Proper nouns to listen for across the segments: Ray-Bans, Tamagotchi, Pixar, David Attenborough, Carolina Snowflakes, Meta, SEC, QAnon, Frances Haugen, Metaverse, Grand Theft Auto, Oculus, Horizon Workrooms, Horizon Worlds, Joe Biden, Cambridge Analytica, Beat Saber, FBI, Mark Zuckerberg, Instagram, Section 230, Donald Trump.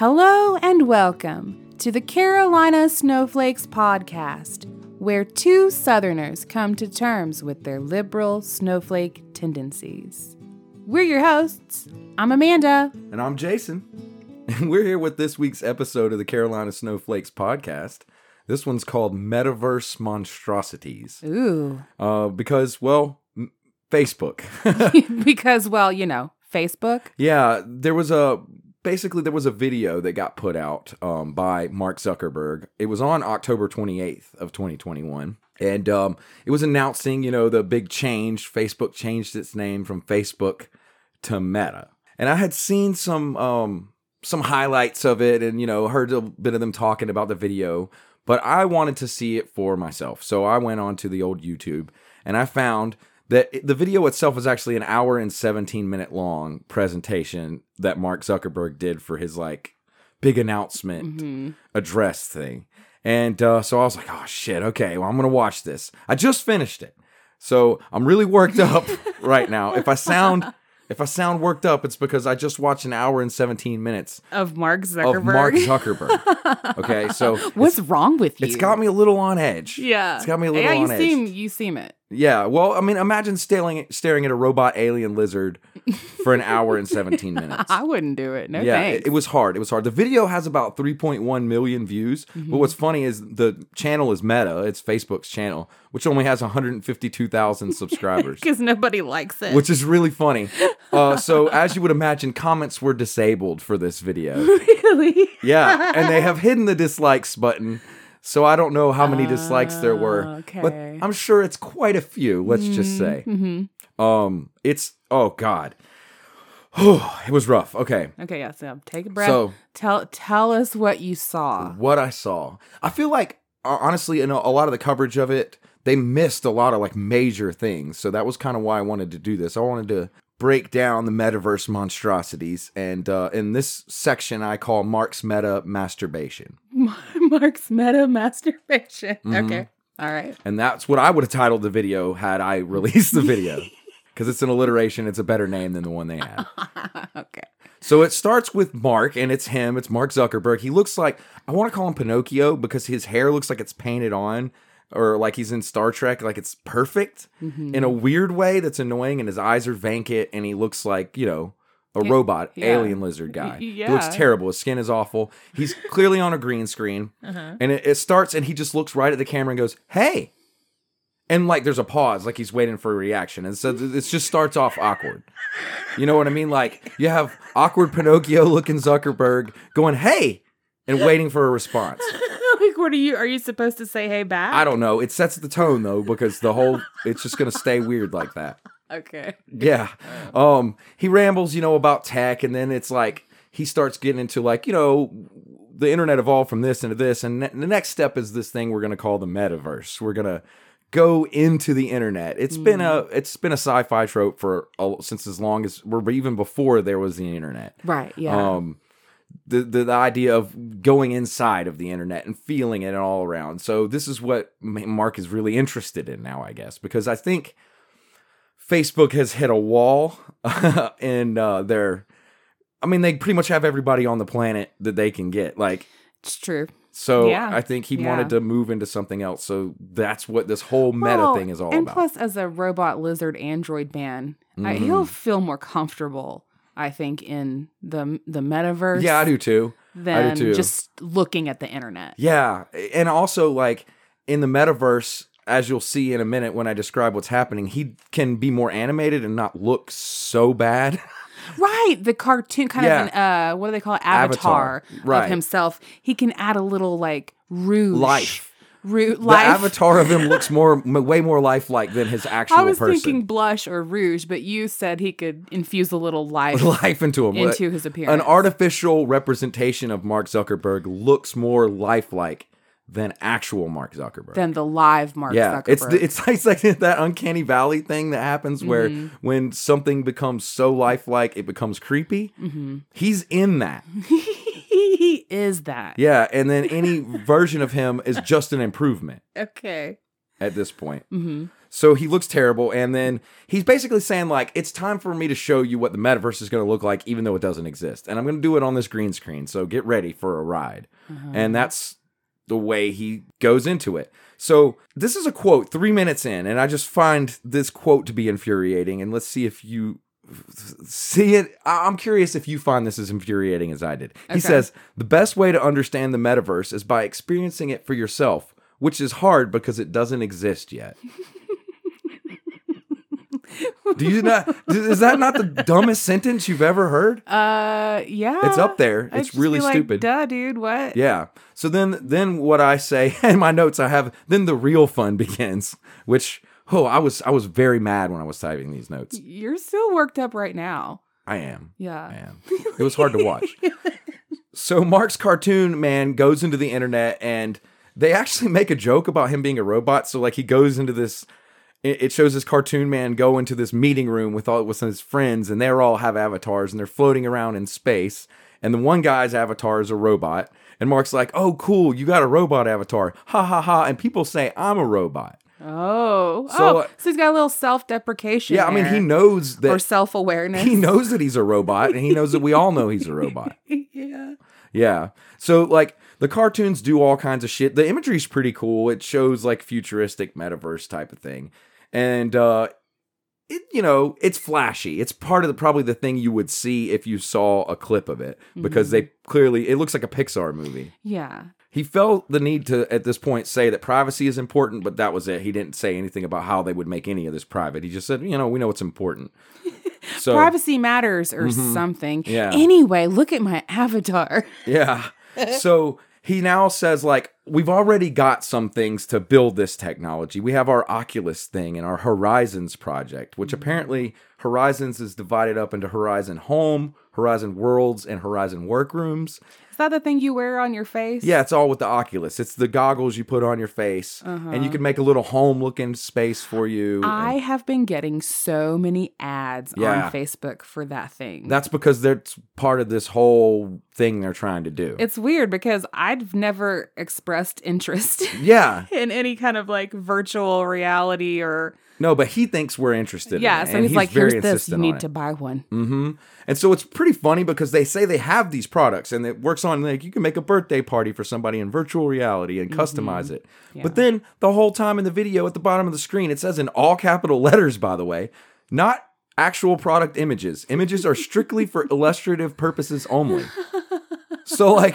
Hello and welcome to the Carolina Snowflakes podcast, where two Southerners come to terms with their liberal snowflake tendencies. We're your hosts. I'm Amanda. And I'm Jason. And we're here with this week's episode of the Carolina Snowflakes podcast. This one's called Metaverse Monstrosities. Ooh. Because, well, Facebook. Because, well, you know, Facebook. Yeah, there was a video that got put out by Mark Zuckerberg. It was on October 28th of 2021. And it was announcing, you know, the big change. Facebook changed its name from Facebook to Meta. And I had seen some highlights of it and, you know, heard a bit of them talking about the video. But I wanted to see it for myself. So I went on to the old YouTube and I found that the video itself is actually an hour and 17-minute long presentation that Mark Zuckerberg did for his, like, big announcement address thing. And so I was like, oh, shit, okay, well, I'm going to watch this. I just finished it. So I'm really worked up right now. If I sound worked up, it's because I just watched an hour and 17 minutes of Mark Zuckerberg. Okay, so what's wrong with you? It's got me a little on edge. Yeah, it's got me a little on edge. You seem it. Yeah. Well, I mean, imagine staring at a robot alien lizard for an hour and 17 minutes. I wouldn't do it. No, yeah, thanks. It was hard. The video has about 3.1 million views. Mm-hmm. But what's funny is the channel is Meta. It's Facebook's channel, which only has 152,000 subscribers. Because nobody likes it. Which is really funny. So as you would imagine, comments were disabled for this video. Really? Yeah. And they have hidden the dislikes button. So I don't know how many dislikes there were, okay. But I'm sure it's quite a few, let's just say. Mm-hmm. Oh, God. It was rough. Okay. Okay, yeah, so take a breath. So, tell us what you saw. What I saw. I feel like, honestly, in a lot of the coverage of it, they missed a lot of, like, major things. So that was kind of why I wanted to do this. I wanted to break down the metaverse monstrosities. And in this section, I call Mark's Meta Masturbation. Mark's Meta Masturbation. Mm-hmm. Okay. All right. And that's what I would have titled the video had I released the video. Because it's an alliteration. It's a better name than the one they had. Okay. So it starts with Mark, and it's him. It's Mark Zuckerberg. He looks like, I want to call him Pinocchio because his hair looks like it's painted on. Or like he's in Star Trek, like it's perfect in a weird way that's annoying, and his eyes are vacant, and he looks like, you know, a robot, alien lizard guy. Yeah. He looks terrible. His skin is awful. He's clearly on a green screen, and it starts, and he just looks right at the camera and goes, hey! And, like, there's a pause, like he's waiting for a reaction, and so it just starts off awkward. You know what I mean? Like, you have awkward Pinocchio-looking Zuckerberg going, hey! And waiting for a response. What are you supposed to say, hey, back? I don't know. It sets the tone, though, because it's just going to stay weird like that. Okay. Yeah. He rambles, you know, about tech, and then it's like, he starts getting into, like, you know, the internet evolved from this into this, and the next step is this thing we're going to call the metaverse. We're going to go into the internet. It's been a sci-fi trope for since as long as, or even before there was the internet. Right, yeah. The idea of going inside of the internet and feeling it all around. So this is what Mark is really interested in now, I guess, because I think Facebook has hit a wall and they pretty much have everybody on the planet that they can get. Like, it's true. So yeah. I think he wanted to move into something else. So that's what this whole meta thing is all about. And plus, as a robot lizard android man, he'll feel more comfortable, I think, in the metaverse. Yeah, I do too. Than just looking at the internet. Yeah. And also, like, in the metaverse, as you'll see in a minute when I describe what's happening, he can be more animated and not look so bad. Right. The cartoon kind of an, what do they call it? Avatar. Right. Of himself. He can add a little, like, rouge. Life. The avatar of him looks way more lifelike than his actual person. I was thinking blush or rouge, but you said he could infuse a little life into him, into his appearance. An artificial representation of Mark Zuckerberg looks more lifelike than actual Mark Zuckerberg. Than the live Mark Zuckerberg. Yeah, it's like that uncanny valley thing that happens where when something becomes so lifelike, it becomes creepy. Mm-hmm. He's in that. He is that. Yeah, and then any version of him is just an improvement. Okay. at this point. Mm-hmm. So he looks terrible, and then he's basically saying, like, it's time for me to show you what the metaverse is going to look like, even though it doesn't exist. And I'm going to do it on this green screen, so get ready for a ride. Uh-huh. And that's the way he goes into it. So this is a quote 3 minutes in, and I just find this quote to be infuriating. And let's see if you see it. I'm curious if you find this as infuriating as I did. Okay. He says, the best way to understand the metaverse is by experiencing it for yourself, which is hard because it doesn't exist yet. Do you not? Is that not the dumbest sentence you've ever heard? Yeah. It's up there. It's really stupid. Duh, dude. What? Yeah. So then what I say in my notes, I have then the real fun begins. Which I was very mad when I was typing these notes. You're still worked up right now. I am. Yeah. I am. It was hard to watch. So Mark's cartoon man goes into the internet, and they actually make a joke about him being a robot. So like he goes into this. It shows this cartoon man go into this meeting room with his friends, and they all have avatars, and they're floating around in space. And the one guy's avatar is a robot. And Mark's like, oh, cool, you got a robot avatar. Ha, ha, ha. And people say, I'm a robot. Oh. So he's got a little self-deprecation. Yeah, I mean, he knows that. Or self-awareness. He knows that he's a robot, and he knows that we all know he's a robot. Yeah. Yeah. So, like, the cartoons do all kinds of shit. The imagery's pretty cool. It shows, like, futuristic metaverse type of thing. And, it's flashy. It's part of probably the thing you would see if you saw a clip of it, because they clearly, it looks like a Pixar movie. Yeah. He felt the need to, at this point, say that privacy is important, but that was it. He didn't say anything about how they would make any of this private. He just said, we know it's important. So, privacy matters or something. Yeah. Anyway, look at my avatar. Yeah. So he now says, like, we've already got some things to build this technology. We have our Oculus thing and our Horizons project, which apparently Horizons is divided up into Horizon Home, Horizon Worlds, and Horizon Workrooms. Is that the thing you wear on your face? Yeah, it's all with the Oculus. It's the goggles you put on your face, and you can make a little home-looking space for you. I have been getting so many ads on Facebook for that thing. That's because they're part of this whole thing they're trying to do. It's weird because I've never expressed interest in any kind of like virtual reality or... No, but he thinks we're interested in it. Yeah, so he's like, here's this, you need to buy one. Mm-hmm. And so it's pretty funny because they say they have these products and it works on, like, you can make a birthday party for somebody in virtual reality and customize it. Yeah. But then the whole time in the video at the bottom of the screen, it says in all capital letters, by the way, not actual product images. Images are strictly for illustrative purposes only. So like...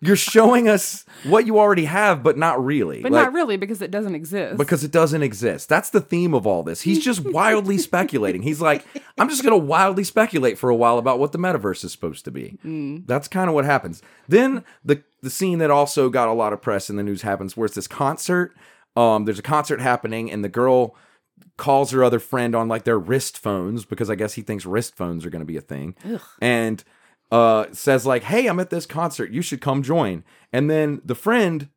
You're showing us what you already have, but not really. But like, not really, because it doesn't exist. Because it doesn't exist. That's the theme of all this. He's just wildly speculating. He's like, I'm just going to wildly speculate for a while about what the metaverse is supposed to be. Mm. That's kind of what happens. Then the scene that also got a lot of press in the news happens where it's this concert. There's a concert happening, and the girl calls her other friend on like their wrist phones, because I guess he thinks wrist phones are going to be a thing. Ugh. And... says like, hey, I'm at this concert. You should come join. And then the friend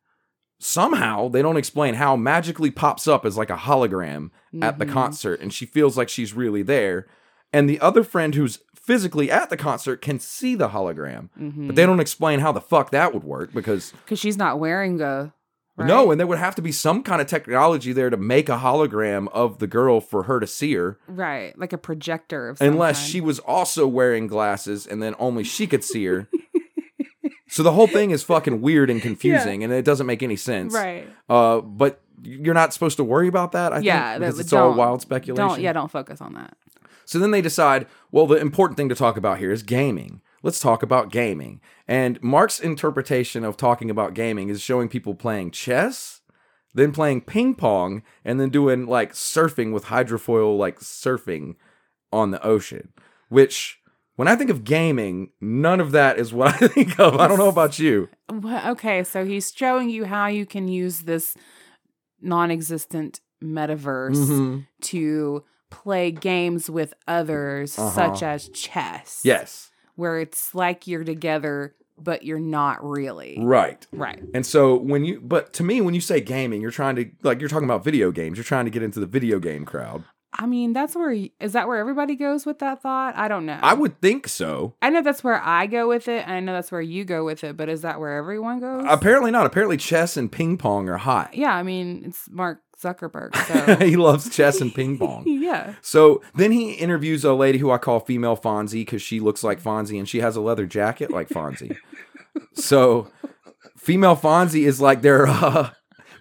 somehow, they don't explain how, magically pops up as like a hologram at the concert. And she feels like she's really there. And the other friend who's physically at the concert can see the hologram. Mm-hmm. But they don't explain how the fuck that would work because she's not wearing the... Right? No, and there would have to be some kind of technology there to make a hologram of the girl for her to see her. Right, like a projector of some Unless kind. She was also wearing glasses and then only she could see her. So the whole thing is fucking weird and confusing and it doesn't make any sense. Right. But you're not supposed to worry about that, I think, because it's all wild speculation. Don't focus on that. So then they decide, well, the important thing to talk about here is gaming. Let's talk about gaming. And Mark's interpretation of talking about gaming is showing people playing chess, then playing ping pong, and then doing like surfing with hydrofoil, like surfing on the ocean. Which, when I think of gaming, none of that is what I think of. I don't know about you. Okay, so he's showing you how you can use this non-existent metaverse to play games with others, such as chess. Yes. Where it's like you're together, but you're not really. Right. Right. And so but to me, when you say gaming, you're trying to, like, you're talking about video games. You're trying to get into the video game crowd. I mean, that's where, is that where everybody goes with that thought? I don't know. I would think so. I know that's where I go with it, and I know that's where you go with it, but is that where everyone goes? Apparently not. Apparently chess and ping pong are hot. Yeah, I mean, it's Mark Zuckerberg. So. He loves chess and ping pong. Yeah. So then he interviews a lady who I call female Fonzie because she looks like Fonzie, and she has a leather jacket like Fonzie. So female Fonzie is like their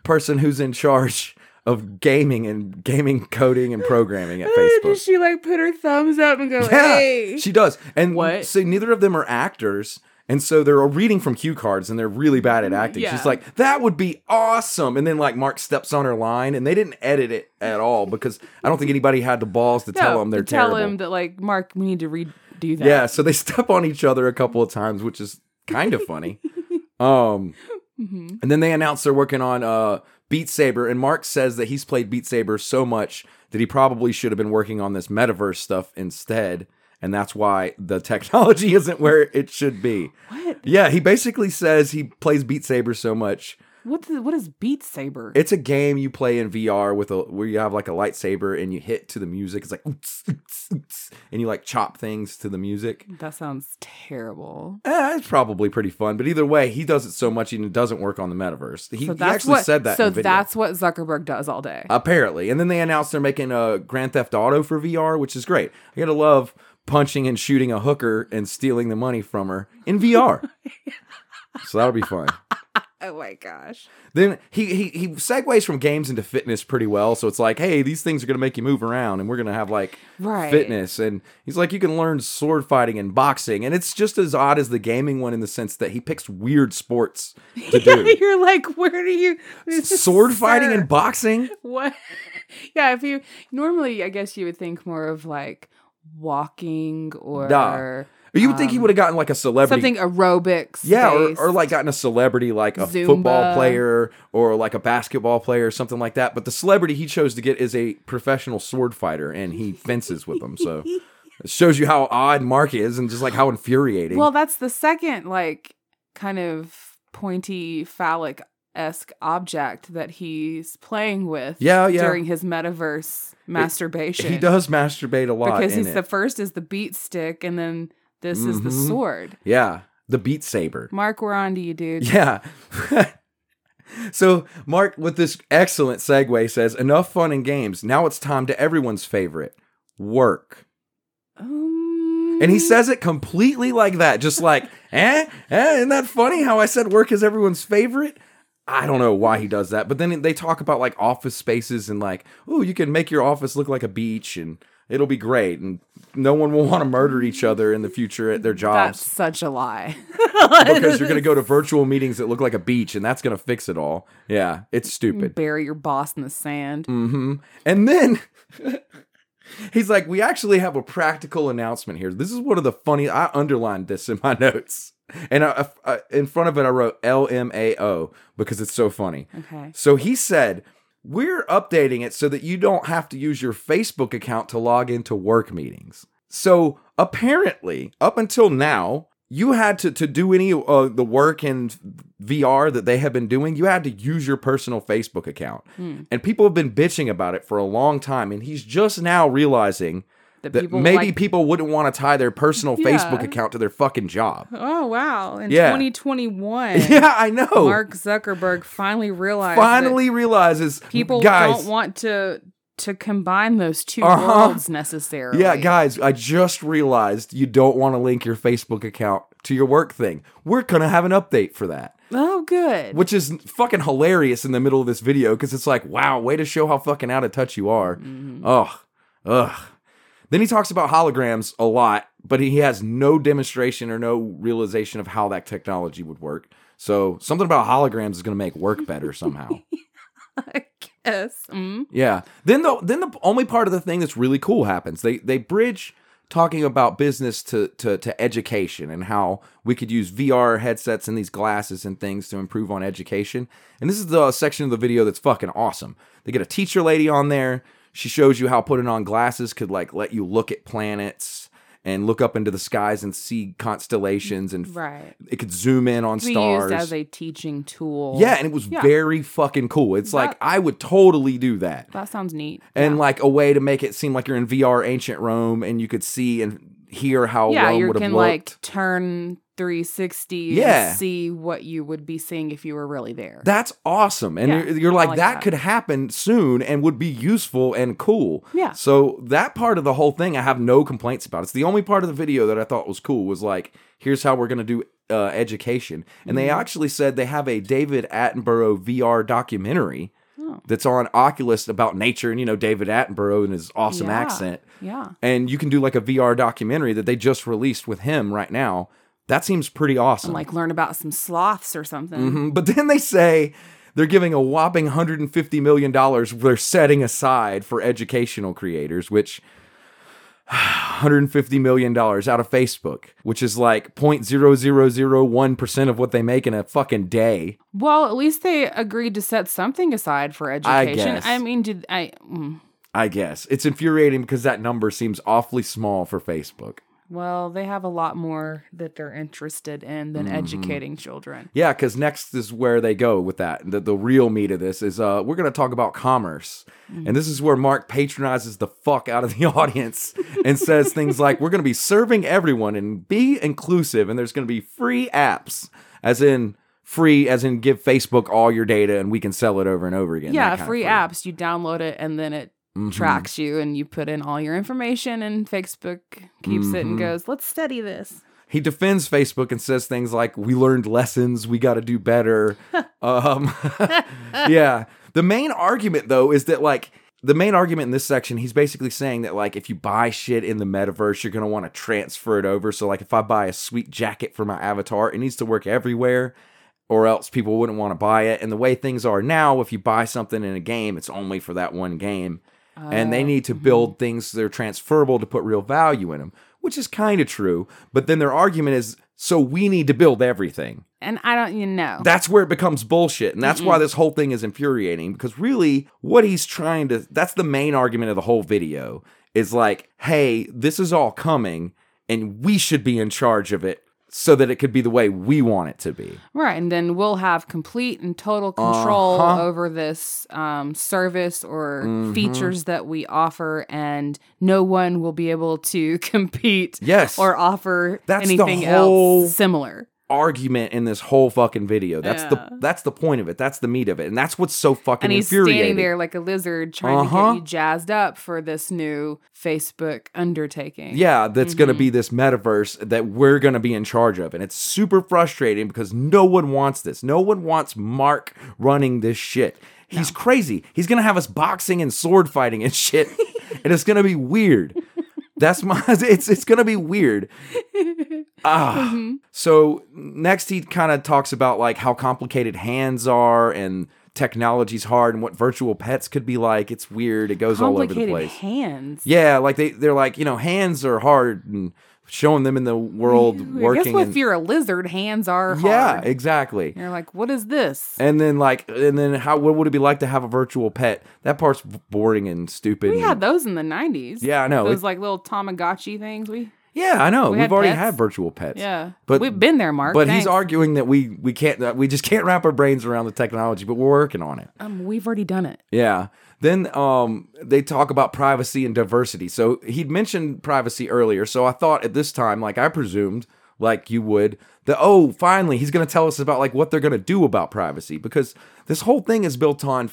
person who's in charge of gaming and gaming coding and programming at Facebook. Does she like put her thumbs up and go, hey? Yeah, she does. And what? So neither of them are actors. And so they're reading from cue cards and they're really bad at acting. Yeah. She's like, that would be awesome. And then like Mark steps on her line and they didn't edit it at all because I don't think anybody had the balls to tell him they're terrible. Tell him that like, Mark, we need to redo that. Yeah. So they step on each other a couple of times, which is kind of funny. And then they announce they're working on Beat Saber, and Mark says that he's played Beat Saber so much that he probably should have been working on this metaverse stuff instead, and that's why the technology isn't where it should be. What? Yeah, he basically says he plays Beat Saber so much. What is Beat Saber? It's a game you play in VR where you have like a lightsaber and you hit to the music. It's like oops, oops, oops, and you like chop things to the music. That sounds terrible. It's probably pretty fun, but either way, he does it so much and it doesn't work on the metaverse. He actually said that in video. That's what Zuckerberg does all day, apparently. And then they announced they're making a Grand Theft Auto for VR, which is great. I gotta love punching and shooting a hooker and stealing the money from her in VR. So that'll be fun. Oh my gosh. Then he segues from games into fitness pretty well. So it's like, hey, these things are going to make you move around and we're going to have like fitness. And he's like, you can learn sword fighting and boxing. And it's just as odd as the gaming one in the sense that he picks weird sports to do. You're like, where do you... Sword fighting and boxing? What? Yeah, if you... Normally, I guess you would think more of like walking or... Nah. You would think he would have gotten like a celebrity. Something aerobics. Yeah, or like gotten a celebrity, like a Zumba football player or like a basketball player or something like that. But the celebrity he chose to get is a professional sword fighter and he fences with them. So it shows you how odd Mark is and just like how infuriating. Well, that's the second like kind of pointy phallic-esque object that he's playing with during his metaverse masturbation. He does masturbate a lot. Because the first is the beat stick and then... This is the sword. Yeah. The Beat Saber. Mark, we're on to you, dude. Yeah. So Mark, with this excellent segue, says, enough fun and games. Now it's time to everyone's favorite, work. And he says it completely like that. Just like, isn't that funny how I said work is everyone's favorite? I don't know why he does that. But then they talk about like office spaces and like, oh, you can make your office look like a beach and... It'll be great, and no one will want to murder each other in the future at their jobs. That's such a lie. Because you're going to go to virtual meetings that look like a beach, and that's going to fix it all. Yeah, it's stupid. Bury your boss in the sand. Mm-hmm. And then... He's like, we actually have a practical announcement here. This is one of the funny... I underlined this in my notes. And I, in front of it, I wrote LMAO, because it's so funny. Okay. So he said... We're updating it so that you don't have to use your Facebook account to log into work meetings. So apparently, up until now, you had to do any of the work in VR that they have been doing. You had to use your personal Facebook account. And people have been bitching about it for a long time. And he's just now realizing that people wouldn't want to tie their personal Facebook account to their fucking job. Oh, wow. In 2021. Yeah, I know. Mark Zuckerberg finally realizes people don't want to combine those two worlds necessarily. Yeah, guys, I just realized you don't want to link your Facebook account to your work thing. We're going to have an update for that. Oh, good. Which is fucking hilarious in the middle of this video because it's like, wow, way to show how fucking out of touch you are. Ugh. Then he talks about holograms a lot, but he has no demonstration or no realization of how that technology would work. So something about holograms is going to make work better somehow. I guess. Yeah. Then the only part of the thing that's really cool happens. They bridge talking about business to education and how we could use VR headsets and these glasses and things to improve on education. And this is the section of the video that's fucking awesome. They get a teacher lady on there. She shows you how putting on glasses could like let you look at planets and look up into the skies and see constellations, and it could zoom in on stars. It could be used as a teaching tool. Yeah, and it was very fucking cool. It's like, I would totally do that. That sounds neat. And like a way to make it seem like you're in VR ancient Rome and you could see and hear how Rome would have looked. Yeah, you can like turn 360 and see what you would be seeing if you were really there. That's awesome. And you're like that could happen soon and would be useful and cool. Yeah. So that part of the whole thing, I have no complaints about. It's the only part of the video that I thought was cool was like, here's how we're going to do education. And they actually said they have a David Attenborough VR documentary that's on Oculus about nature, and you know, David Attenborough and his awesome accent. Yeah. And you can do like a VR documentary that they just released with him right now. That seems pretty awesome. And like learn about some sloths or something. Mm-hmm. But then they say they're giving a whopping $150 million they're setting aside for educational creators, which $150 million out of Facebook, which is like 0.0001% of what they make in a fucking day. Well, at least they agreed to set something aside for education. I guess. I mean, I guess. It's infuriating because that number seems awfully small for Facebook. Well, they have a lot more that they're interested in than educating children. Yeah, because next is where they go with that. The real meat of this is we're going to talk about commerce. Mm-hmm. And this is where Mark patronizes the fuck out of the audience and says things like, we're going to be serving everyone and be inclusive. And there's going to be free apps, as in... Free, as in give Facebook all your data and we can sell it over and over again. Yeah, free apps. You download it and then it... Mm-hmm. tracks you and you put in all your information and Facebook keeps it and goes, let's study this. He defends Facebook and says things like, we learned lessons, we got to do better. Yeah. The main argument though is that like, the main argument in this section, he's basically saying that like, if you buy shit in the metaverse, you're going to want to transfer it over. So like if I buy a sweet jacket for my avatar, it needs to work everywhere, or else people wouldn't want to buy it. And the way things are now, if you buy something in a game, it's only for that one game. And they need to build things that are transferable to put real value in them, which is kind of true. But then their argument is, so we need to build everything. And I don't, That's where it becomes bullshit. And that's why this whole thing is infuriating. Because really, what he's trying to, that's the main argument of the whole video, is like, hey, this is all coming, and we should be in charge of it. So that it could be the way we want it to be. Right, and then we'll have complete and total control over this service or features that we offer, and no one will be able to compete or offer anything else similar. Argument in this whole fucking video. That's the point of it. That's the meat of it. And that's what's so fucking infuriating. And he's standing there like a lizard trying to get you jazzed up for this new Facebook undertaking. Yeah, that's going to be this metaverse that we're going to be in charge of. And it's super frustrating because no one wants this. No one wants Mark running this shit. He's crazy. He's going to have us boxing and sword fighting and shit. And it's going to be weird. That's my... It's going to be weird. So next he kind of talks about like how complicated hands are and technology's hard and what virtual pets could be like. It's weird. It goes all over the place. Complicated hands? Yeah. Like they're like, you know, hands are hard and showing them in the world working. I guess if you're a lizard, hands are hard. Yeah, exactly. And you're like, what is this? And then like, what would it be like to have a virtual pet? That part's boring and stupid. We had those in the 90s. Yeah, I know. Those like little Tamagotchi things. Yeah, I know. We've already had virtual pets. Yeah, but we've been there, Mark. But he's arguing that we can't, that we just can't wrap our brains around the technology. But we're working on it. We've already done it. Yeah. Then they talk about privacy and diversity. So he'd mentioned privacy earlier. So I thought at this time, like I presumed, like you would, that finally he's going to tell us about like what they're going to do about privacy, because this whole thing is built on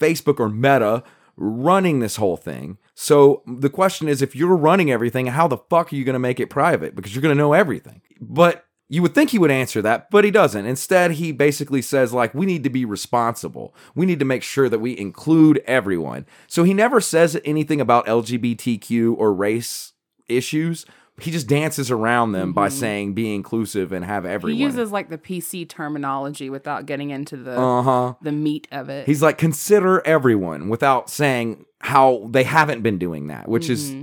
Facebook or Meta running this whole thing. So the question is, if you're running everything, how the fuck are you going to make it private? Because you're going to know everything. But you would think he would answer that, but he doesn't. Instead, he basically says, like, we need to be responsible. We need to make sure that we include everyone. So he never says anything about LGBTQ or race issues. He just dances around them by saying be inclusive and have everyone. He uses like the PC terminology without getting into the meat of it. He's like, consider everyone, without saying how they haven't been doing that, which is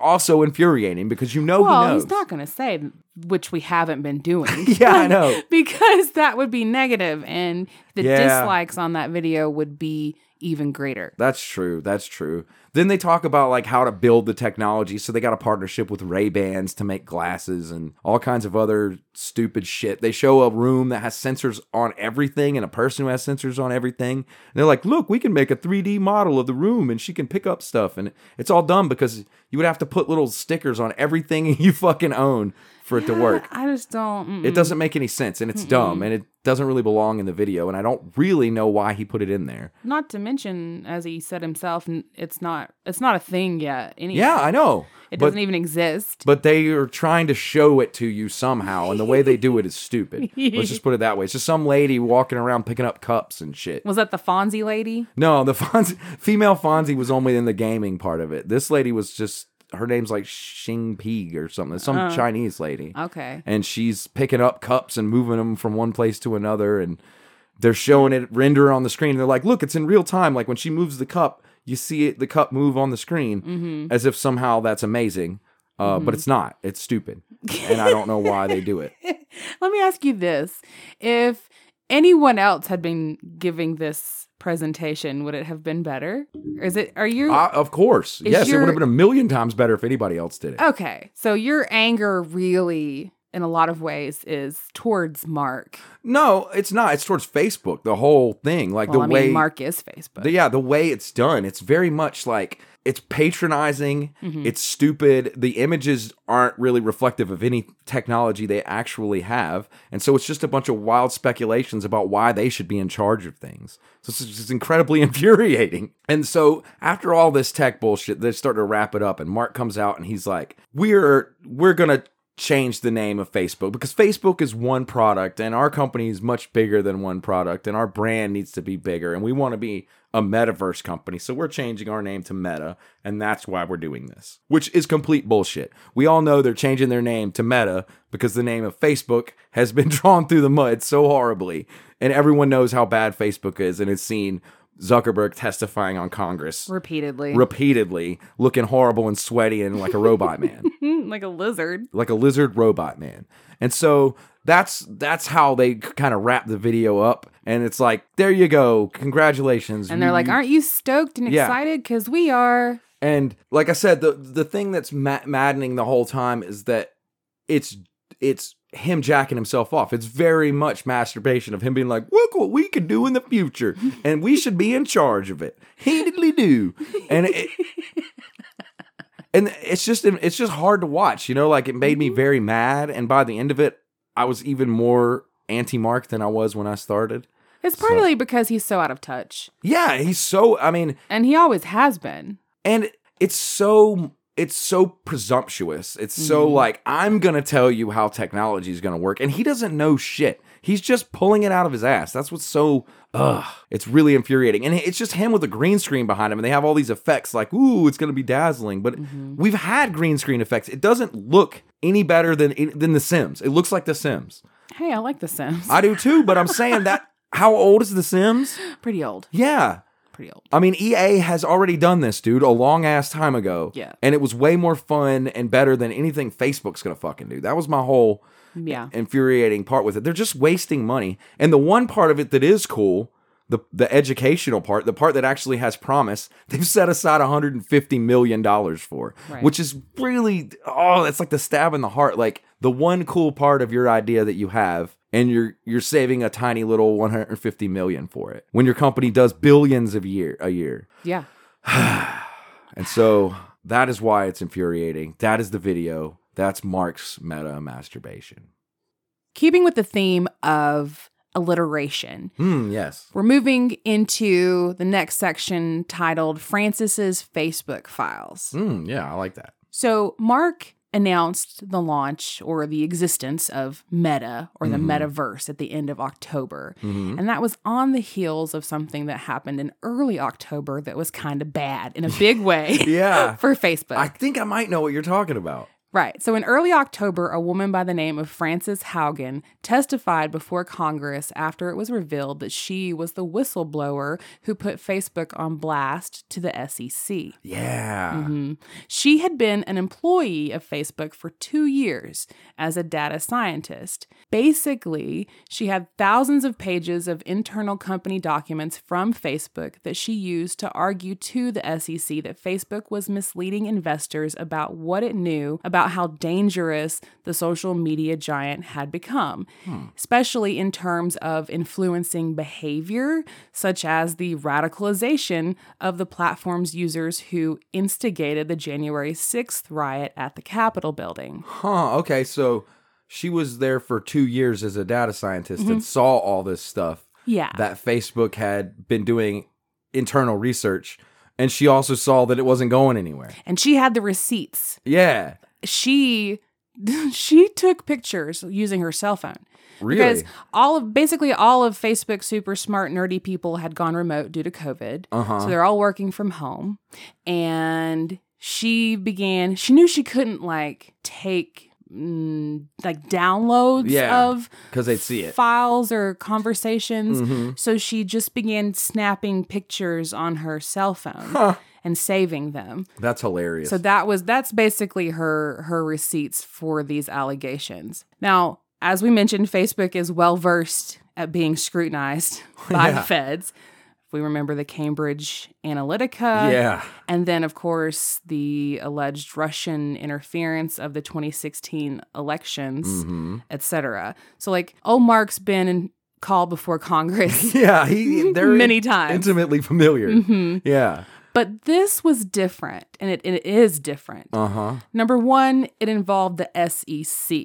also infuriating because he knows. He's not going to say which we haven't been doing. Yeah, I know. Because that would be negative, and the dislikes on that video would be even greater. That's true. That's true. Then they talk about like how to build the technology. So they got a partnership with Ray-Bans to make glasses and all kinds of other stupid shit. They show a room that has sensors on everything and a person who has sensors on everything. And they're like, look, we can make a 3D model of the room and she can pick up stuff. And it's all dumb because you would have to put little stickers on everything you fucking own for it to work. I just don't. It doesn't make any sense, and it's dumb, and it doesn't really belong in the video, and I don't really know why he put it in there. Not to mention, as he said himself, it's not a thing yet. Anyway. Yeah, I know. It doesn't even exist. But they are trying to show it to you somehow, and the way they do it is stupid. Let's just put it that way. It's just some lady walking around picking up cups and shit. Was that the Fonzie lady? No, the female Fonzie was only in the gaming part of it. This lady was just... Her name's like Xing Pig or something. Some Chinese lady. Okay. And she's picking up cups and moving them from one place to another. And they're showing it render on the screen. And they're like, look, it's in real time. Like when she moves the cup, you see the cup move on the screen as if somehow that's amazing. But it's not. It's stupid. And I don't know why they do it. Let me ask you this. If anyone else had been giving this presentation, would it have been better? Of course. Yes, it would have been a million times better if anybody else did it. Okay. So your anger really, in a lot of ways, is towards Mark. No, it's not. It's towards Facebook, the whole thing. Like the way Mark is Facebook. The way it's done. It's very much like it's patronizing, it's stupid. The images aren't really reflective of any technology they actually have. And so it's just a bunch of wild speculations about why they should be in charge of things. So it's just incredibly infuriating. And so after all this tech bullshit, they start to wrap it up. And Mark comes out and he's like, we're going to change the name of Facebook because Facebook is one product and our company is much bigger than one product and our brand needs to be bigger and we want to be a metaverse company. So we're changing our name to Meta and that's why we're doing this, which is complete bullshit. We all know they're changing their name to Meta because the name of Facebook has been drawn through the mud so horribly and everyone knows how bad Facebook is and has seen Zuckerberg testifying on Congress. Repeatedly, looking horrible and sweaty and like a robot man. Like a lizard robot man. And so that's how they kind of wrap the video up. And it's like, there you go. Congratulations. And they're like, aren't you stoked and excited? Because we are. And like I said, the thing that's maddening the whole time is that it's him jacking himself off. It's very much masturbation of him being like, look what we can do in the future and we should be in charge of it. Heatedly-do. And it's just hard to watch, you know, like it made me very mad. And by the end of it, I was even more anti-Mark than I was when I started. It's partly because he's so out of touch. Yeah, and he always has been. And it's so presumptuous. It's so like, I'm going to tell you how technology is going to work. And he doesn't know shit. He's just pulling it out of his ass. That's what's so, it's really infuriating. And it's just him with a green screen behind him. And they have all these effects like, ooh, it's going to be dazzling. But we've had green screen effects. It doesn't look any better than The Sims. It looks like The Sims. Hey, I like The Sims. I do too, but I'm saying that, how old is The Sims? Pretty old. Yeah. I mean, EA has already done this, dude, a long ass time ago. Yeah. And it was way more fun and better than anything Facebook's going to fucking do. That was my whole infuriating part with it. They're just wasting money. And the one part of it that is cool, the educational part, the part that actually has promise, they've set aside $150 million for, which is really, that's like the stab in the heart. Like the one cool part of your idea that you have, and you're saving a tiny little $150 million for it when your company does billions a year. Yeah. And so that is why it's infuriating. That is the video. That's Mark's meta masturbation. Keeping with the theme of alliteration. Yes. We're moving into the next section titled Frances's Facebook Files. Yeah, I like that. So Mark announced the launch or the existence of Meta or the metaverse at the end of October. And that was on the heels of something that happened in early October that was kind of bad in a big way for Facebook. I think I might know what you're talking about. Right. So in early October, a woman by the name of Frances Haugen testified before Congress after it was revealed that she was the whistleblower who put Facebook on blast to the SEC. Yeah. Mm-hmm. She had been an employee of Facebook for 2 years as a data scientist. Basically, she had thousands of pages of internal company documents from Facebook that she used to argue to the SEC that Facebook was misleading investors about what it knew about how dangerous the social media giant had become, especially in terms of influencing behavior, such as the radicalization of the platform's users who instigated the January 6th riot at the Capitol building. Huh, okay, so she was there for 2 years as a data scientist and saw all this stuff that Facebook had been doing internal research, and she also saw that it wasn't going anywhere. And she had the receipts. Yeah. She took pictures using her cell phone. Really? Because basically all of Facebook's super smart, nerdy people had gone remote due to COVID. Uh-huh. So they're all working from home. And she knew she couldn't take downloads of they'd see it. Files or conversations. Mm-hmm. So she just began snapping pictures on her cell phone. Huh. And saving them. That's hilarious. So that's basically her receipts for these allegations. Now, as we mentioned, Facebook is well versed at being scrutinized by the feds. If we remember the Cambridge Analytica. Yeah. And then, of course, the alleged Russian interference of the 2016 elections, etc. So Omar's been called before Congress. Yeah, they're many times. Intimately familiar. Mm-hmm. Yeah. But this was different, and it is different. Uh-huh. Number one, it involved the SEC,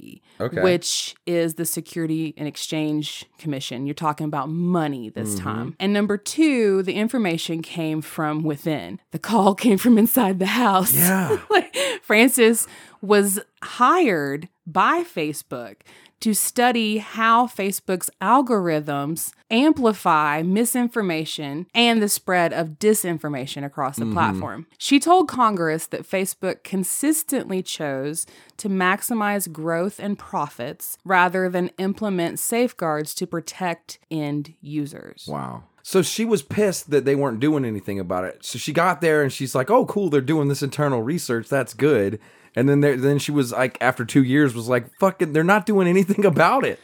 which is the Securities and Exchange Commission. You're talking about money this time. And number two, the information came from within. The call came from inside the house. Yeah. Frances was hired by Facebook to study how Facebook's algorithms amplify misinformation and the spread of disinformation across the platform. She told Congress that Facebook consistently chose to maximize growth and profits rather than implement safeguards to protect end users. Wow. So she was pissed that they weren't doing anything about it. So she got there and she's like, oh, cool, they're doing this internal research. That's good. And then she was after 2 years, was fucking, they're not doing anything about it.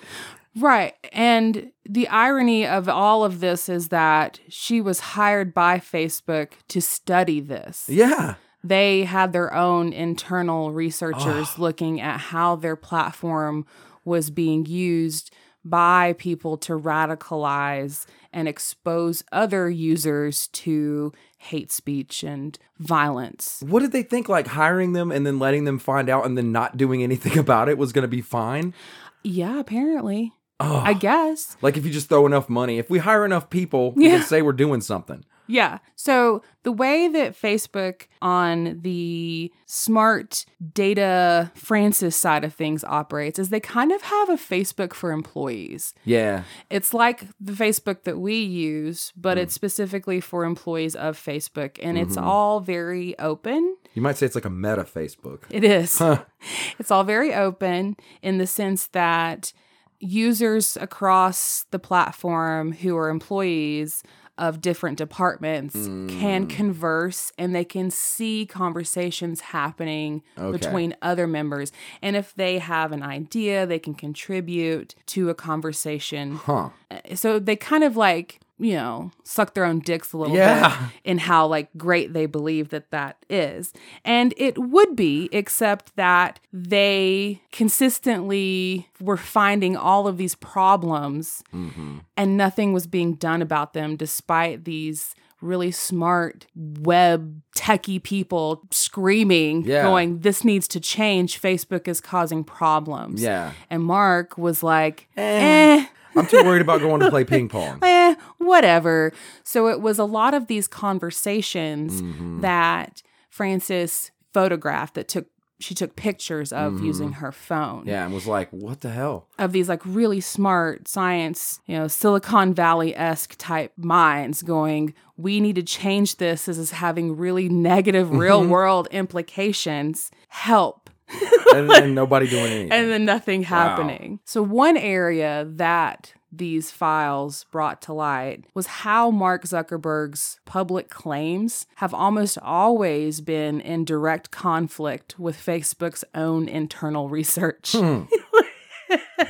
Right. And the irony of all of this is that she was hired by Facebook to study this. Yeah. They had their own internal researchers looking at how their platform was being used by people to radicalize and expose other users to hate speech and violence. What did they think? Hiring them and then letting them find out and then not doing anything about it was going to be fine? Yeah, apparently. Oh, I guess. If you just throw enough money, if we hire enough people, we can say we're doing something. Yeah. So the way that Facebook on the smart data Frances side of things operates is they kind of have a Facebook for employees. Yeah. It's like the Facebook that we use, but it's specifically for employees of Facebook. And it's all very open. You might say it's like a meta Facebook. It is. Huh. It's all very open in the sense that users across the platform who are employees of different departments can converse, and they can see conversations happening between other members. And if they have an idea, they can contribute to a conversation. Huh. So they kind of suck their own dicks a little bit in how great they believe that is. And it would be, except that they consistently were finding all of these problems and nothing was being done about them, despite these really smart web techie people screaming, going, this needs to change. Facebook is causing problems. Yeah. And Mark was I'm too worried about going to play ping pong. Whatever. So it was a lot of these conversations that Frances photographed, she took pictures of using her phone. Yeah, and was what the hell? Of these really smart science, Silicon Valley-esque type minds going, we need to change this. This is having really negative real world implications. Help. and nobody doing anything. And then nothing happening. Wow. So one area that these files brought to light was how Mark Zuckerberg's public claims have almost always been in direct conflict with Facebook's own internal research. Hmm.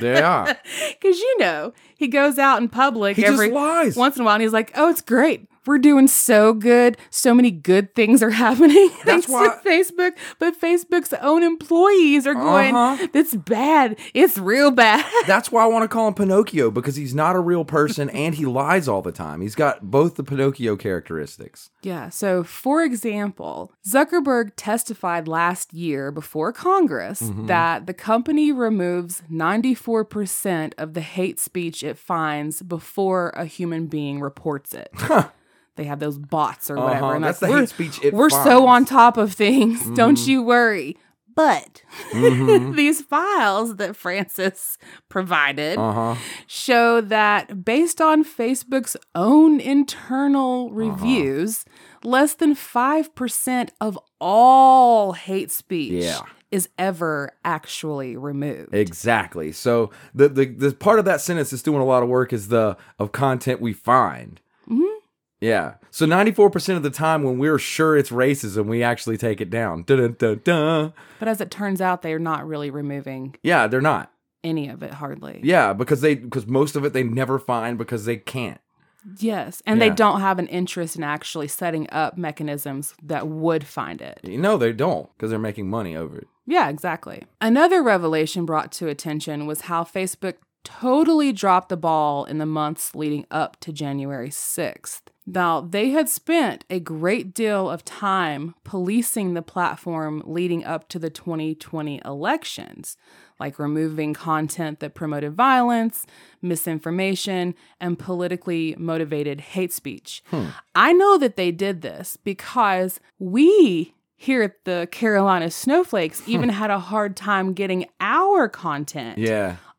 They are. Because, you know, he goes out in public he just lies. Once in a while and he's like, oh, it's great. We're doing so good. So many good things are happening thanks to Facebook. But Facebook's own employees are going, it's bad. It's real bad. That's why I want to call him Pinocchio, because he's not a real person and he lies all the time. He's got both the Pinocchio characteristics. Yeah. So, for example, Zuckerberg testified last year before Congress that the company removes 94% of the hate speech it finds before a human being reports it. Huh. They have those bots or whatever. And that's the hate speech it We're finds. So on top of things. Mm-hmm. Don't you worry. But these files that Frances provided show that based on Facebook's own internal reviews, less than 5% of all hate speech is ever actually removed. Exactly. So the part of that sentence that's doing a lot of work is the of content we find. Yeah. So 94% of the time when we're sure it's racism, we actually take it down. Dun, dun, dun. But as it turns out, they're not really removing. Yeah, they're not. Any of it, hardly. Yeah, because most of it they never find because they can't. Yes, and they don't have an interest in actually setting up mechanisms that would find it. You know, they don't, because they're making money over it. Yeah, exactly. Another revelation brought to attention was how Facebook totally dropped the ball in the months leading up to January 6th. Now, they had spent a great deal of time policing the platform leading up to the 2020 elections, like removing content that promoted violence, misinformation, and politically motivated hate speech. I know that they did this because we here at the Carolina Snowflakes even had a hard time getting our content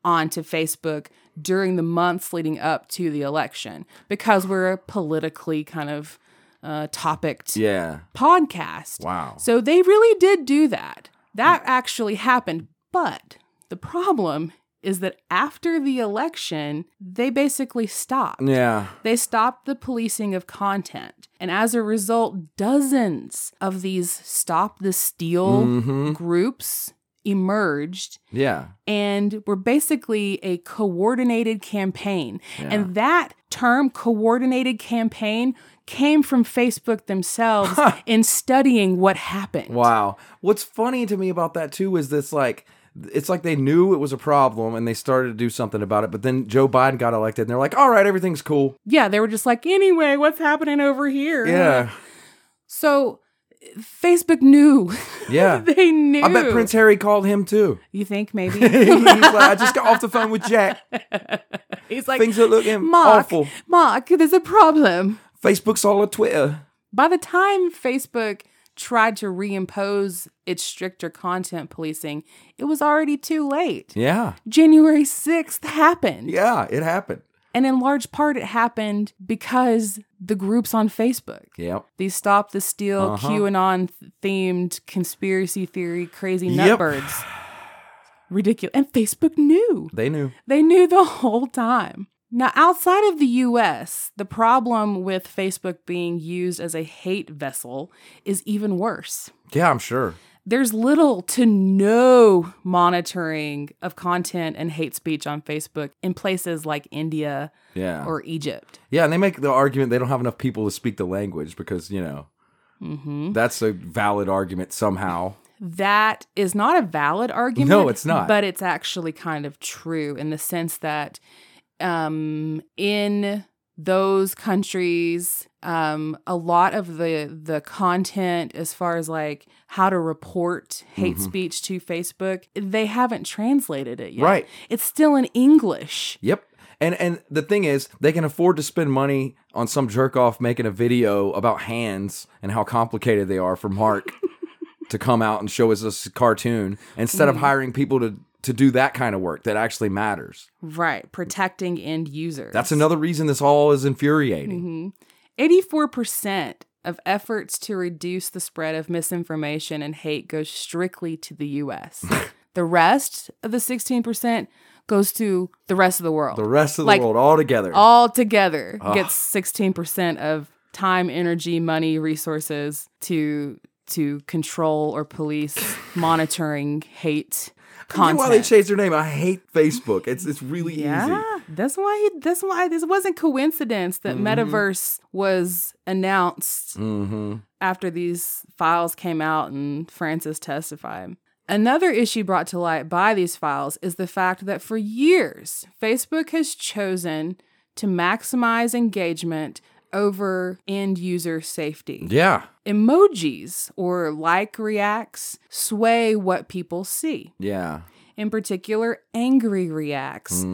onto Facebook during the months leading up to the election, because we're a politically kind of topicked podcast. Wow. So they really did do that. That actually happened. But the problem is that after the election, they basically stopped. Yeah. They stopped the policing of content. And as a result, dozens of these Stop the Steal groups emerged and were basically a coordinated campaign. And that term, coordinated campaign, came from Facebook themselves in studying what happened. Wow. What's funny to me about that too is this, like, it's like they knew it was a problem and they started to do something about it, but then Joe Biden got elected and they're like, all right, everything's cool. Yeah, they were just like, anyway, what's happening over here? Yeah. So Facebook knew. Yeah. They knew. I bet Prince Harry called him too. You think maybe? He's like, I just got off the phone with Jack. He's like, things are looking awful. Mark, there's a problem. Facebook's all of Twitter. By the time Facebook tried to reimpose its stricter content policing, it was already too late. Yeah. January 6th happened. Yeah, it happened. And in large part, it happened because the groups on Facebook, these Stop the Steal, QAnon-themed conspiracy theory, crazy nutbirds, ridiculous. And Facebook knew. They knew. They knew the whole time. Now, outside of the U.S., the problem with Facebook being used as a hate vessel is even worse. Yeah, I'm sure. There's little to no monitoring of content and hate speech on Facebook in places like India or Egypt. Yeah, and they make the argument they don't have enough people to speak the language because, you know, that's a valid argument somehow. That is not a valid argument. No, it's not. But it's actually kind of true in the sense that in those countries, a lot of the content as far as like how to report hate speech to Facebook, they haven't translated it yet. Right. It's still in English. Yep. And the thing is, they can afford to spend money on some jerk off making a video about hands and how complicated they are for Mark to come out and show us this cartoon instead of hiring people to do that kind of work that actually matters. Right. Protecting end users. That's another reason this all is infuriating. 84% of efforts to reduce the spread of misinformation and hate goes strictly to the U.S. The rest of the 16% goes to the rest of the world. The rest of the world altogether. Gets 16% of time, energy, money, resources to control or police monitoring hate content. That's why they changed their name. I hate Facebook. It's really easy. That's why this wasn't coincidence that Metaverse was announced after these files came out and Frances testified. Another issue brought to light by these files is the fact that for years, Facebook has chosen to maximize engagement over end-user safety. Yeah. Emojis or reacts sway what people see. Yeah. In particular, angry reacts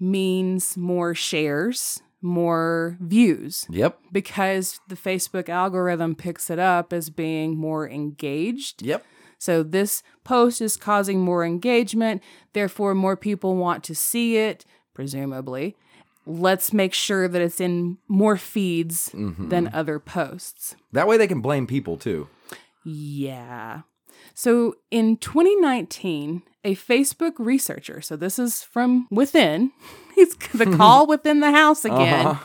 means more shares, more views. Yep. Because the Facebook algorithm picks it up as being more engaged. Yep. So this post is causing more engagement, therefore more people want to see it, presumably. Let's make sure that it's in more feeds than other posts. That way they can blame people too. Yeah. So in 2019, a Facebook researcher, so this is from within, it's the call within the house again,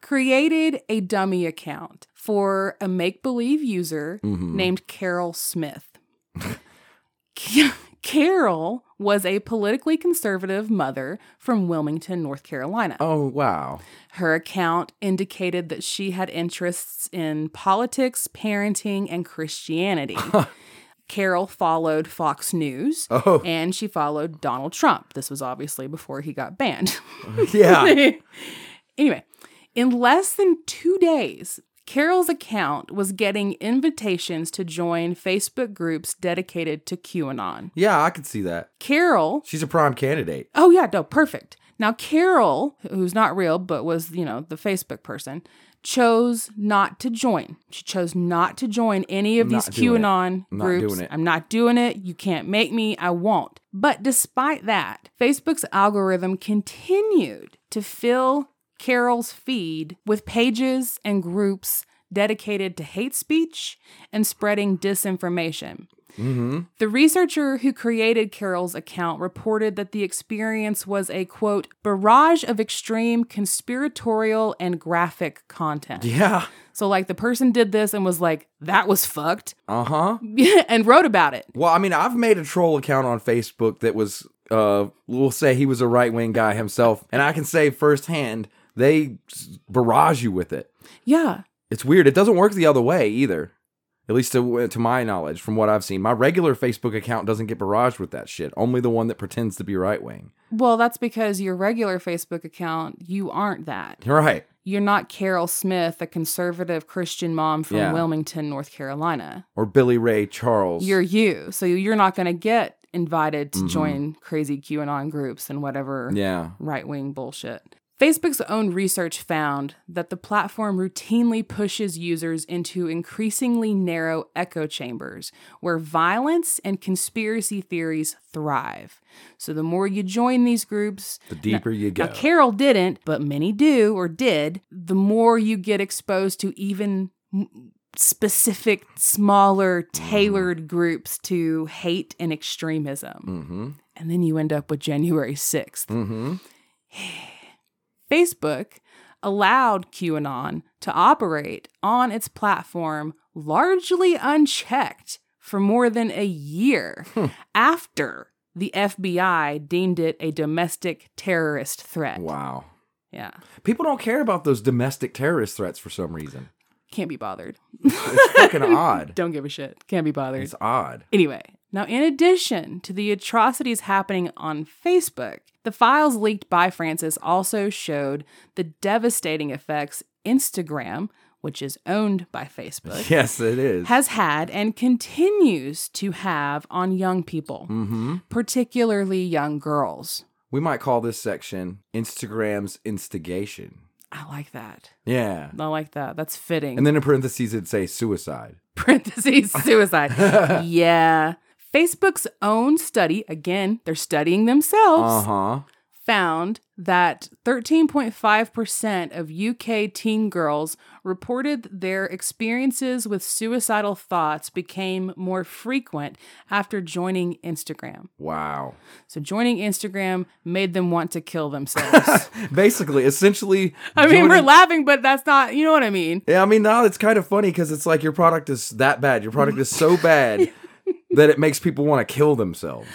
created a dummy account for a make-believe user named Carol Smith. Carol was a politically conservative mother from Wilmington, North Carolina. Oh, wow. Her account indicated that she had interests in politics, parenting, and Christianity. Carol followed Fox News, and she followed Donald Trump. This was obviously before he got banned. Yeah. Anyway, in less than 2 days, Carol's account was getting invitations to join Facebook groups dedicated to QAnon. Yeah, I could see that. Carol. She's a prime candidate. Oh, yeah. No, perfect. Now, Carol, who's not real, but was, the Facebook person, chose not to join. She chose not to join any of these QAnon groups. I'm not doing it. You can't make me. I won't. But despite that, Facebook's algorithm continued to fill Carol's feed with pages and groups dedicated to hate speech and spreading disinformation. The researcher who created Carol's account reported that the experience was a, quote, barrage of extreme conspiratorial and graphic content. Yeah. So, the person did this and was like, that was fucked. And wrote about it. Well, I've made a troll account on Facebook that was, we'll say he was a right-wing guy himself. And I can say firsthand, they barrage you with it. Yeah. It's weird. It doesn't work the other way either. At least to my knowledge, from what I've seen. My regular Facebook account doesn't get barraged with that shit. Only the one that pretends to be right-wing. Well, that's because your regular Facebook account, you aren't that. Right. You're not Carol Smith, a conservative Christian mom from Wilmington, North Carolina. Or Billy Ray Charles. You're you. So you're not going to get invited to join crazy QAnon groups and whatever right-wing bullshit. Facebook's own research found that the platform routinely pushes users into increasingly narrow echo chambers where violence and conspiracy theories thrive. So the more you join these groups, the deeper you go. Now, Carol didn't, but many do or did. The more you get exposed to even specific, smaller, tailored groups to hate and extremism. And then you end up with January 6th. Facebook allowed QAnon to operate on its platform largely unchecked for more than a year after the FBI deemed it a domestic terrorist threat. Wow. Yeah. People don't care about those domestic terrorist threats for some reason. Can't be bothered. It's fucking odd. Don't give a shit. Can't be bothered. It's odd. Anyway, now in addition to the atrocities happening on Facebook, the files leaked by Frances also showed the devastating effects Instagram, which is owned by Facebook, yes, it is, has had and continues to have on young people, particularly young girls. We might call this section Instagram's instigation. I like that. Yeah. I like that. That's fitting. And then in parentheses, it'd say suicide. Yeah. Facebook's own study, again, they're studying themselves, found that 13.5% of UK teen girls reported their experiences with suicidal thoughts became more frequent after joining Instagram. Wow. So joining Instagram made them want to kill themselves. Basically, essentially. I mean, we're laughing, but that's not, you know what I mean? Yeah, I mean, no, it's kind of funny because it's like your product is that bad. Your product is so bad that it makes people want to kill themselves.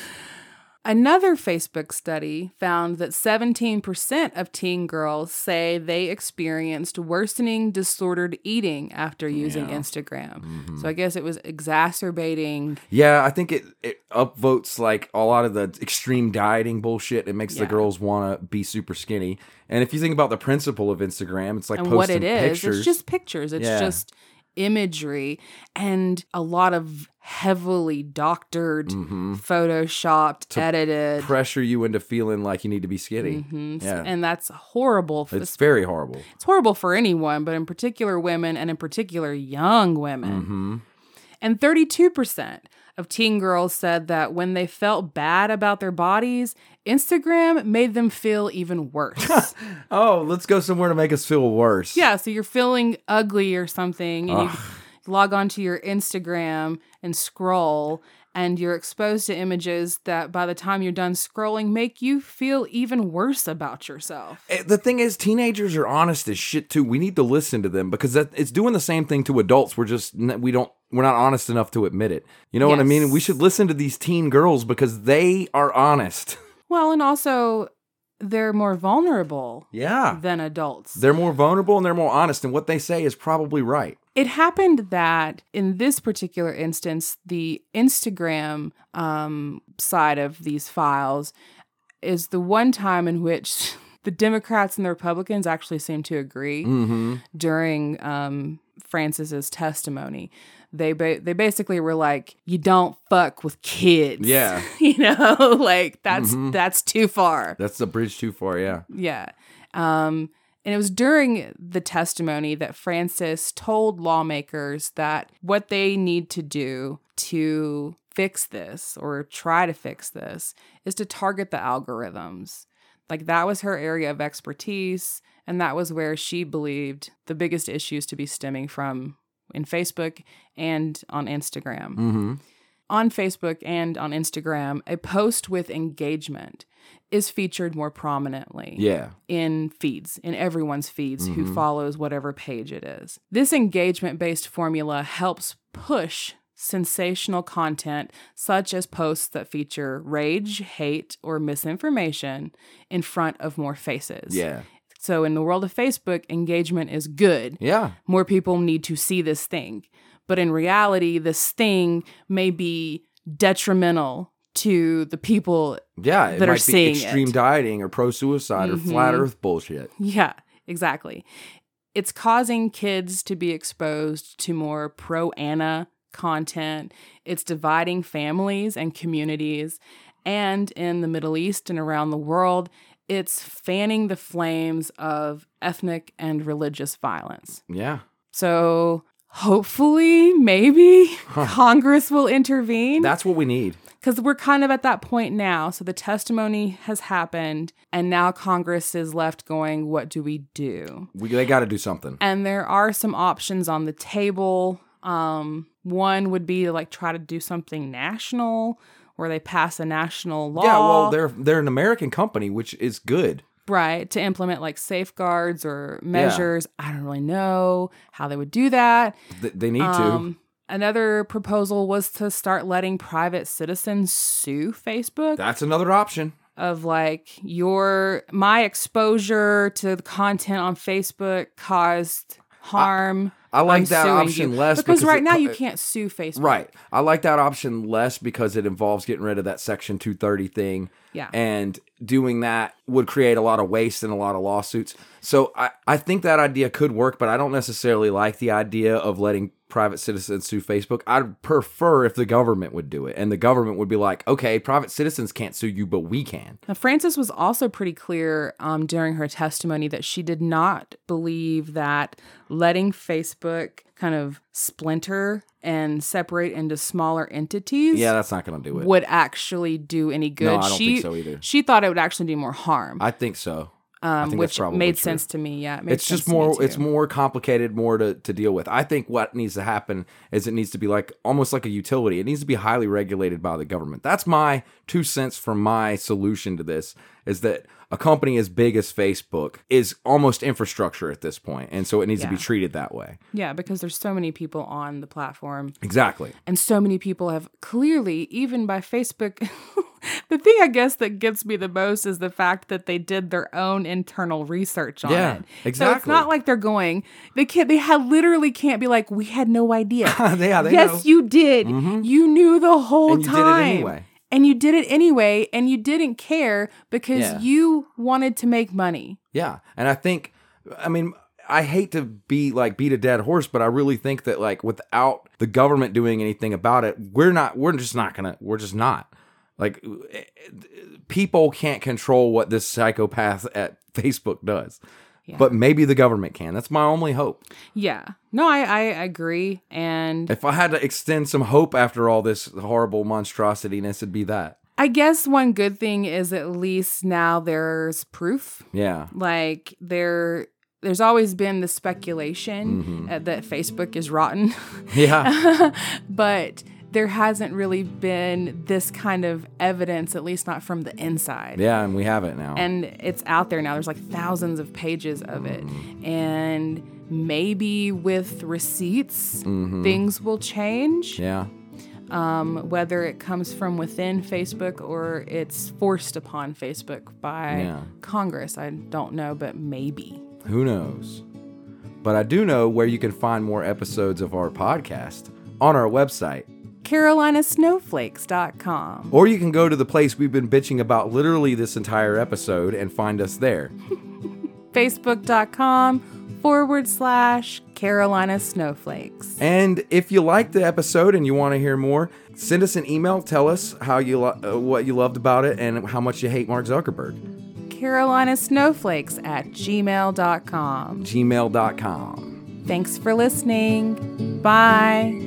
Another Facebook study found that 17% of teen girls say they experienced worsening disordered eating after using Instagram. Mm-hmm. So I guess it was exacerbating. Yeah, I think it upvotes like a lot of the extreme dieting bullshit. It makes the girls want to be super skinny. And if you think about the principle of Instagram, it's like and posting pictures. It's just pictures. It's just imagery and a lot of heavily doctored, photoshopped, edited. Pressure you into feeling like you need to be skinny. Mm-hmm. Yeah. And that's horrible. It's very horrible. It's horrible for anyone, but in particular women and in particular young women. Mm-hmm. And 32% of teen girls said that when they felt bad about their bodies, Instagram made them feel even worse. Oh, let's go somewhere to make us feel worse. Yeah, so you're feeling ugly or something and you log onto your Instagram and scroll, and you're exposed to images that by the time you're done scrolling make you feel even worse about yourself. The thing is, teenagers are honest as shit too. We need to listen to them because it's doing the same thing to adults. We're not honest enough to admit it. You know what I mean? We should listen to these teen girls because they are honest. Well, and also they're more vulnerable than adults. They're more vulnerable and they're more honest, and what they say is probably right. It happened that in this particular instance, the Instagram side of these files is the one time in which the Democrats and the Republicans actually seem to agree during Frances's testimony. They basically were like, you don't fuck with kids. Yeah. You know, like that's too far. That's the bridge too far. Yeah. Yeah. And it was during the testimony that Frances told lawmakers that what they need to do to fix this or try to fix this is to target the algorithms. Like that was her area of expertise. And that was where she believed the biggest issues to be stemming from in Facebook and on Instagram. Mm-hmm. On Facebook and on Instagram, a post with engagement is featured more prominently in feeds, in everyone's feeds who follows whatever page it is. This engagement-based formula helps push sensational content, such as posts that feature rage, hate, or misinformation in front of more faces. Yeah. So in the world of Facebook, engagement is good. Yeah. More people need to see this thing. But in reality, this thing may be detrimental to the people that are seeing it. It might be extreme dieting or pro-suicide or flat earth bullshit. Yeah, exactly. It's causing kids to be exposed to more pro-Anna content. It's dividing families and communities. And in the Middle East and around the world, it's fanning the flames of ethnic and religious violence. Yeah. So hopefully, maybe Congress will intervene. That's what we need. Because we're kind of at that point now. So the testimony has happened, and now Congress is left going, what do we do? They got to do something. And there are some options on the table. One would be to like try to do something national, where they pass a national law. Yeah, well, they're an American company, which is good. Right, to implement like safeguards or measures. Yeah. I don't really know how they would do that. They need to. Another proposal was to start letting private citizens sue Facebook. That's another option. Of like, my exposure to the content on Facebook caused harm. I like that option less because right now you can't sue Facebook. Right. I like that option less because it involves getting rid of that Section 230 thing. Yeah. And doing that would create a lot of waste and a lot of lawsuits. So I think that idea could work, but I don't necessarily like the idea of letting private citizens through Facebook. I'd prefer if the government would do it, and the government would be like, okay, private citizens can't sue you, but we can. Now, Frances was also pretty clear during her testimony that she did not believe that letting Facebook kind of splinter and separate into smaller entities. Yeah, that's not going to do it. Would actually do any good. No, I don't think so either. She thought it would actually do more harm. I think so. Which made sense to me. Yeah, it's just more. It's more complicated, more to deal with. I think what needs to happen is it needs to be like almost like a utility. It needs to be highly regulated by the government. That's my 2 cents from my solution to this. Is that a company as big as Facebook is almost infrastructure at this point, and so it needs to be treated that way. Yeah, because there's so many people on the platform. Exactly, and so many people have clearly, even by Facebook. The thing, I guess, that gets me the most is the fact that they did their own internal research on it. Exactly. So it's not like they're going, they literally can't be like, we had no idea. Yes, know. You did. Mm-hmm. You knew the whole time. Did it anyway. And you did it anyway, and you didn't care because you wanted to make money. Yeah. And I think, I mean, I hate to be like beat a dead horse, but I really think that like without the government doing anything about it, we're just not. Like, people can't control what this psychopath at Facebook does. Yeah. But maybe the government can. That's my only hope. Yeah. No, I agree. And if I had to extend some hope after all this horrible monstrosity-ness, it'd be that. I guess one good thing is at least now there's proof. Yeah. Like, there's always been the speculation that Facebook is rotten. Yeah. But there hasn't really been this kind of evidence, at least not from the inside. Yeah, and we have it now. And it's out there now. There's like thousands of pages of it. And maybe with receipts, things will change. Yeah. Whether it comes from within Facebook or it's forced upon Facebook by Congress, I don't know, but maybe. Who knows? But I do know where you can find more episodes of our podcast on our website, CarolinaSnowflakes.com. Or you can go to the place we've been bitching about literally this entire episode and find us there. Facebook.com/Carolina Snowflakes. And if you liked the episode and you want to hear more, send us an email. Tell us how you what you loved about it and how much you hate Mark Zuckerberg. CarolinaSnowflakes@gmail.com. Thanks for listening. Bye.